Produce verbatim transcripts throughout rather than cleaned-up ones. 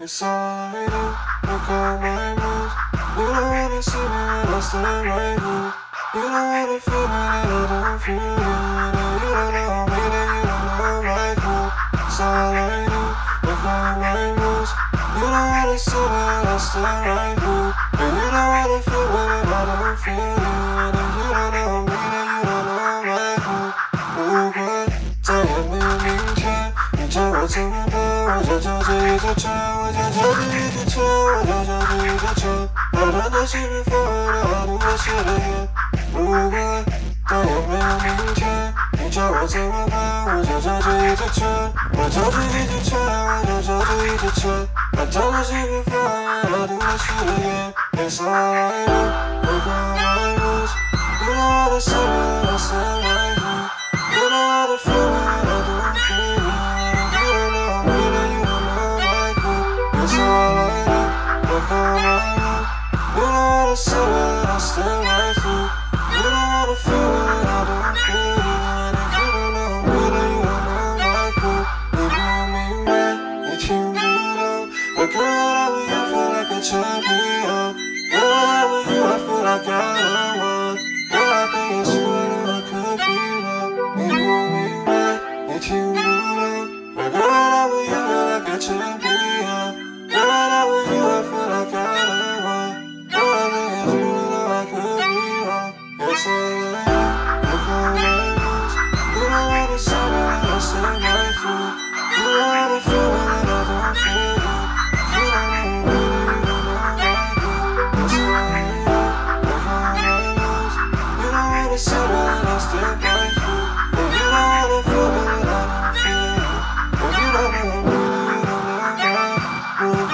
It's all I do, look all my moves. You don't wanna see me when I still in my mood. You don't wanna feel me and I don't feel you. You don't know me and you don't know my mood. It's all I do, look all my moves. You don't wanna see me when I still in my mood. And you don't wanna feel me and I don't feel you. You don't know me and you don't know my mood. Oh God, tell me what you mean. It's all I do, look at my moves. You know how to say it, I say it right. You know how to feel it, I don't feel it. I still like you. You don't wanna feel it, I don't feel it. And if you don't know me, then you don't know my cool. They want me mad, they chew me down. But girl, I with you feel like a champion. Girl, I with you, I feel like I don't want. Girl, I think it's you, I know I could be wrong. They want me mad, they chew me down. But girl, I with you feel like a champion. Girl, I with you, I feel like I don't want. It's all I am, look all my moves. You don't wanna see me when I say my food. You don't wanna feel me when I don't feel you. You don't know me, you don't know my mood. It's all I am, look all my moves. You don't wanna see me when I say my food. And you don't wanna feel me when I don't feel you. And you don't know me, you don't know my mood.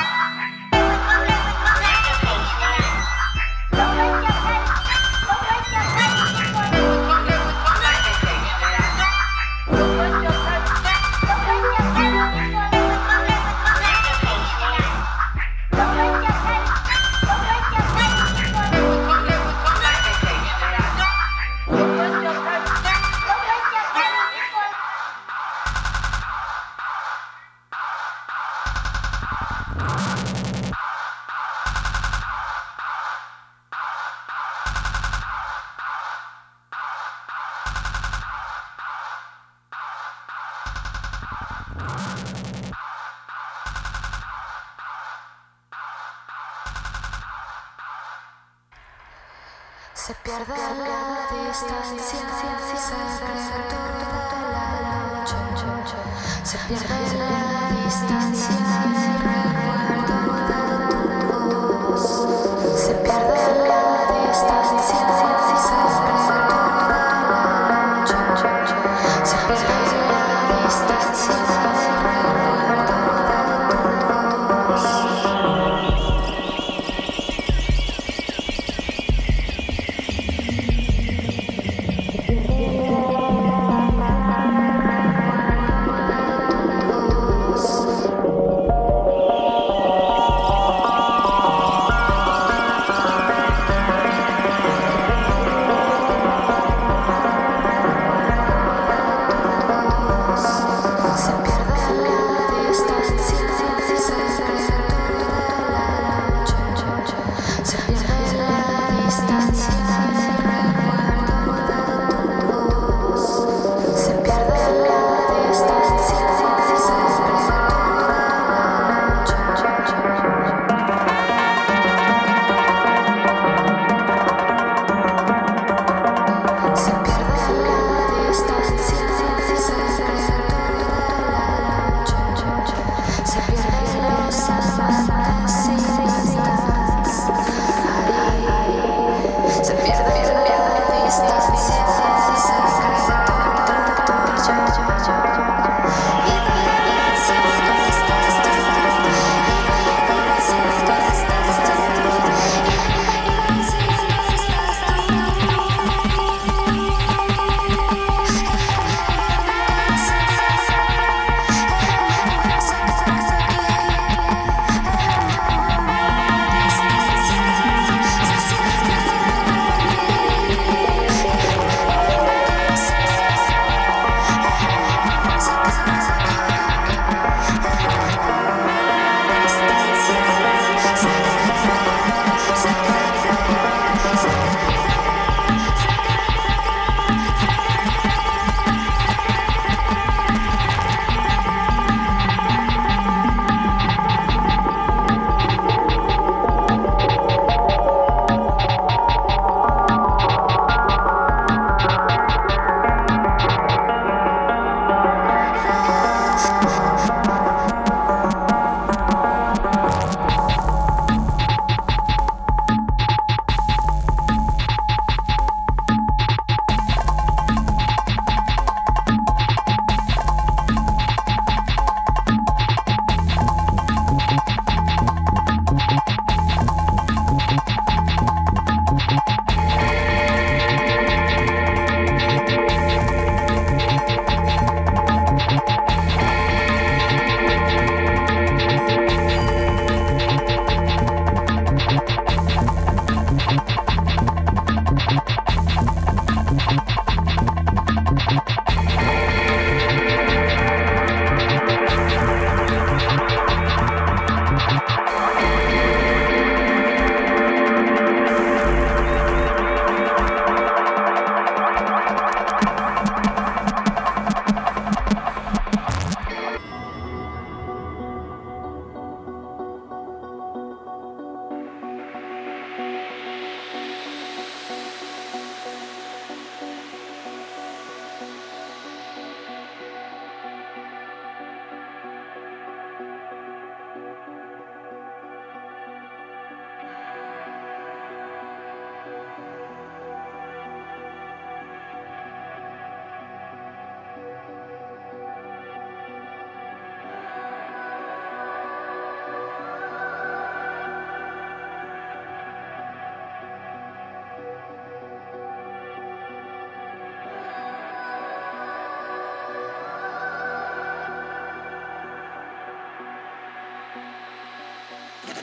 Se pierde la distancia, se crea toda la noche. Se pierde la distancia, el recuerdo de tu voz. Se pierde la distancia, se crea toda la noche. Se pierde la distancia, el recuerdo de tu voz. Oh,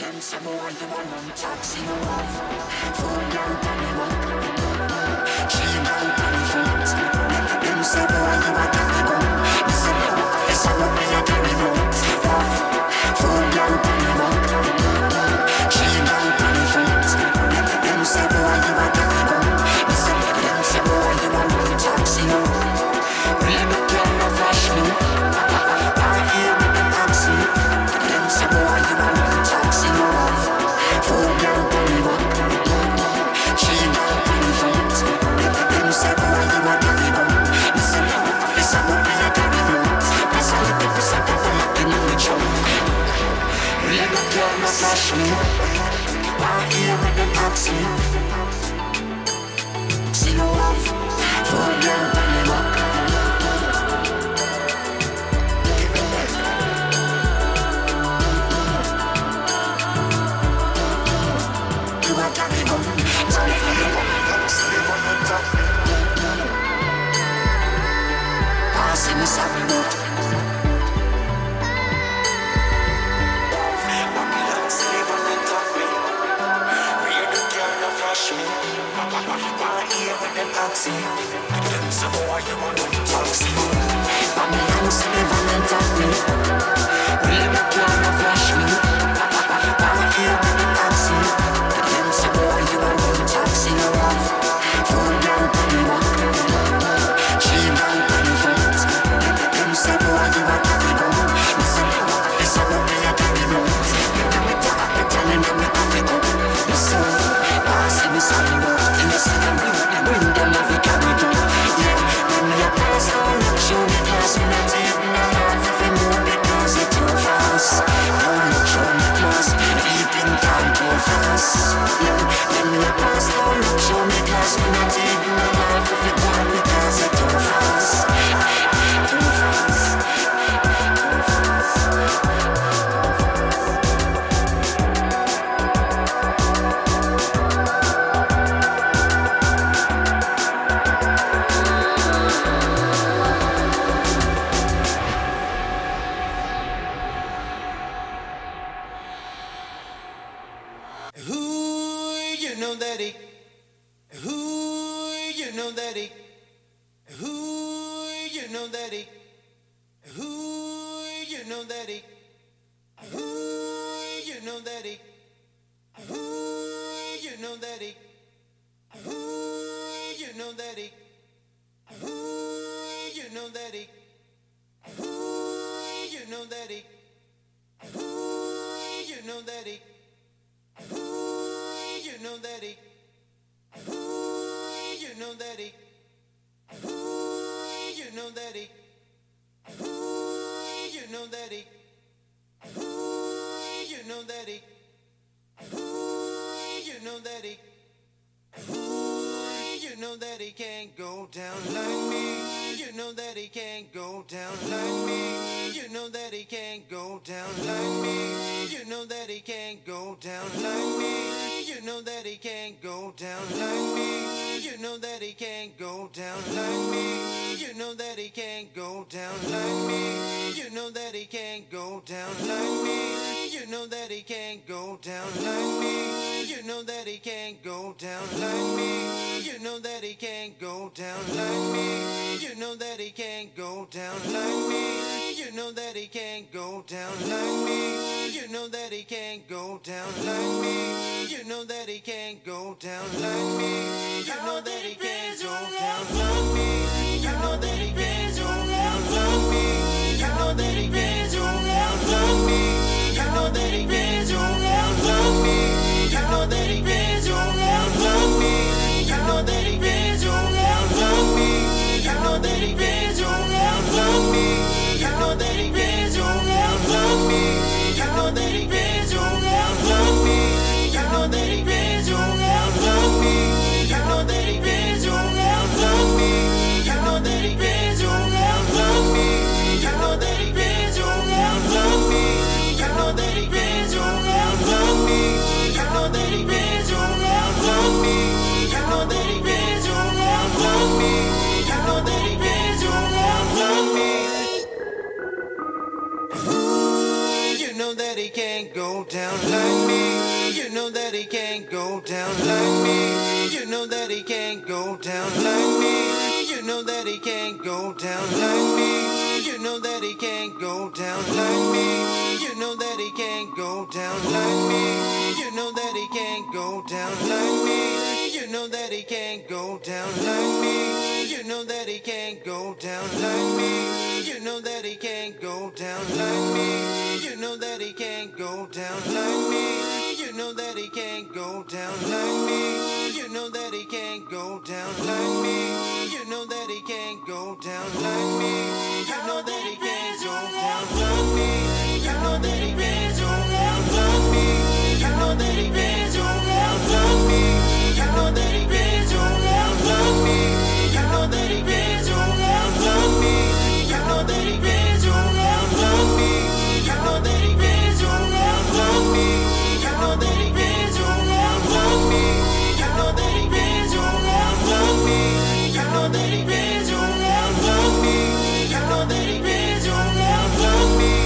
That he pays your love, love me. You know that he pays your that he can't go down like me. You know that he can't go down like me. You know that he can't go down like me. You know that he can't go down like me. You know that he can't go down like me. You know that he can't go down like me. You know that he can't go down like me. You know that he can't go down like me. You know that he can't go down like me. You know that he can't go down like me. You know that he can't go down like me. You know that he can't go down like me. You know that he can't go down like me. You know that he can't go down like me. You know that he can't go down like me. You know that he can't go down like me. You know that he can't go down like me. You know that he can't go down like me. You know that he can't go down like me. You know that he can't go down like me. You know that he can't go down like me. You know that he can't go down like me. You know that he can't go down like me. You know that he can't go down like me. You know that he can't go down like me.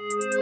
You